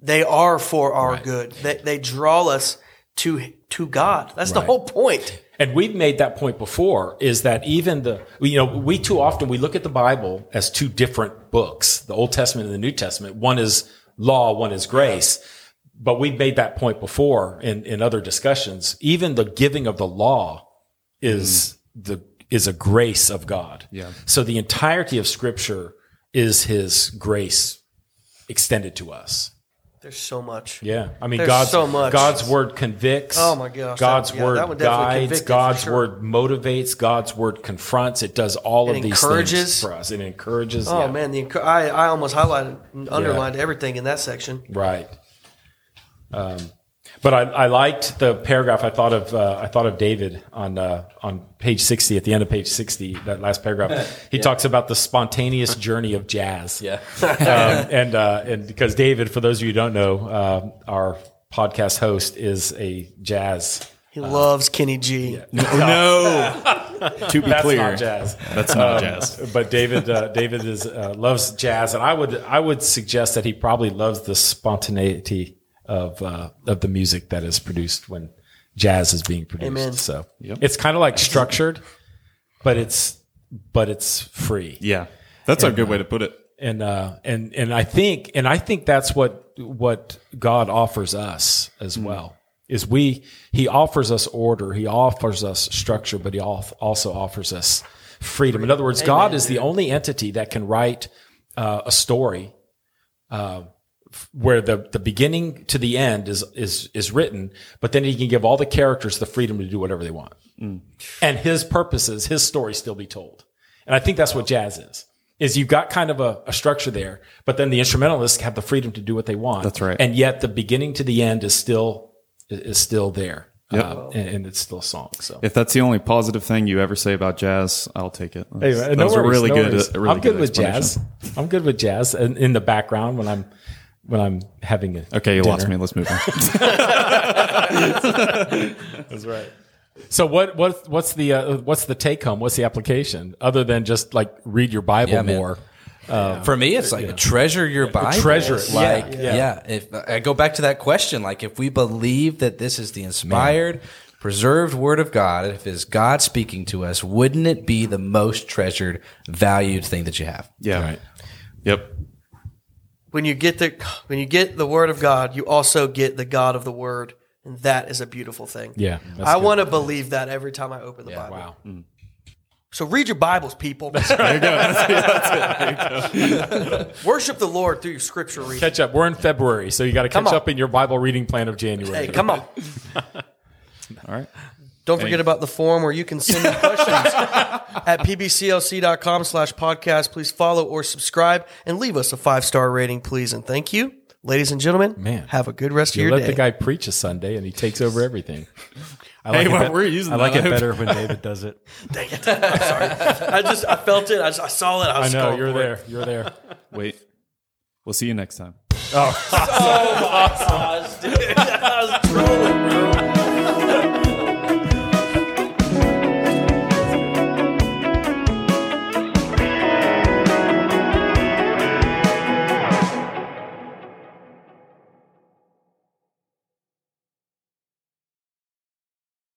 they are for our right. good. They, they draw us to to God. That's right. the whole point. And we've made that point before, is that even the, you know, we too often, we look at the Bible as two different books, the Old Testament and the New Testament. One is law, one is grace. But we've made that point before in, in other discussions. Even the giving of the law is mm. the is a grace of God. Yeah. So the entirety of Scripture is His grace extended to us. There's so much. Yeah. I mean, God's, so much. God's word convicts. Oh, my gosh. God's that, yeah, word guides. God's sure. word motivates. God's word confronts. It does all it of these encourages. Things for us. It encourages. Oh, yeah. man. The, I, I almost highlighted and underlined yeah. everything in that section. Right. Um, but I, I liked the paragraph. I thought of uh, I thought of David on uh, on page sixty, at the end of page sixty, that last paragraph. He yeah. talks about the spontaneous journey of jazz. Yeah, um, and uh, and because David, for those of you who don't know, uh, our podcast host is a jazz. He uh, loves Kenny G. Yeah. No, to be that's clear, not jazz. That's not um, jazz. But David uh, David is uh, loves jazz, and I would I would suggest that he probably loves the spontaneity of uh, of the music that is produced when jazz is being produced. Amen. So yep. it's kind of like structured, but it's but it's free. Yeah, that's and, a good way to put it. And uh, and and I think and I think that's what what God offers us as mm. well. Is we He offers us order, He offers us structure, but He also offers us freedom. freedom. In other words, Amen. God is the only entity that can write uh, a story. Uh, where the, the beginning to the end is, is, is written, but then He can give all the characters the freedom to do whatever they want. Mm. And His purposes, His story still be told. And I think that's what jazz is, is you've got kind of a, a structure there, but then the instrumentalists have the freedom to do what they want. That's right. And yet the beginning to the end is still, is still there. Yep. Uh, and, and it's still a song. So if that's the only positive thing you ever say about jazz, I'll take it. That's, anyway, no those worries, are really no good. Uh, really I'm good, good with jazz. I'm good with jazz and in the background when I'm, When I'm having a okay, you dinner. Lost me. Let's move on. That's right. So what what what's the uh, what's the take home? What's the application other than just like read your Bible yeah, more? Uh, yeah. For me, it's like yeah. treasure your Bible. Treasure it, like yeah. yeah. yeah. If I go back to that question, like if we believe that this is the inspired, Man. preserved Word of God, if it's God speaking to us, wouldn't it be the most treasured, valued thing that you have? Yeah. Right. Yep. When you get the when you get the Word of God, you also get the God of the Word, and that is a beautiful thing. Yeah, I want to believe that every time I open the yeah, Bible. Wow. Mm. So read your Bibles, people. That's right. There you go. That's it. That's it. There you go. Worship the Lord through your Scripture reading. Catch up. We're in February, so you got to catch up in your Bible reading plan of January. Hey, come on. All right. Don't forget about the form where you can send in questions at p b c l c dot com slash podcast. Please follow or subscribe and leave us a five-star rating, please. And thank you. Ladies and gentlemen, Man, have a good rest of your let day. Let the guy preach a Sunday, and he takes over everything. I like, hey, it, well, be- we're using I like it better when David does it. Dang it. I'm sorry. I just I felt it. I, just, I saw it. I, was I know. You're there. It. You're there. Wait. We'll see you next time. Oh, so awesome. Dude. That was brutal.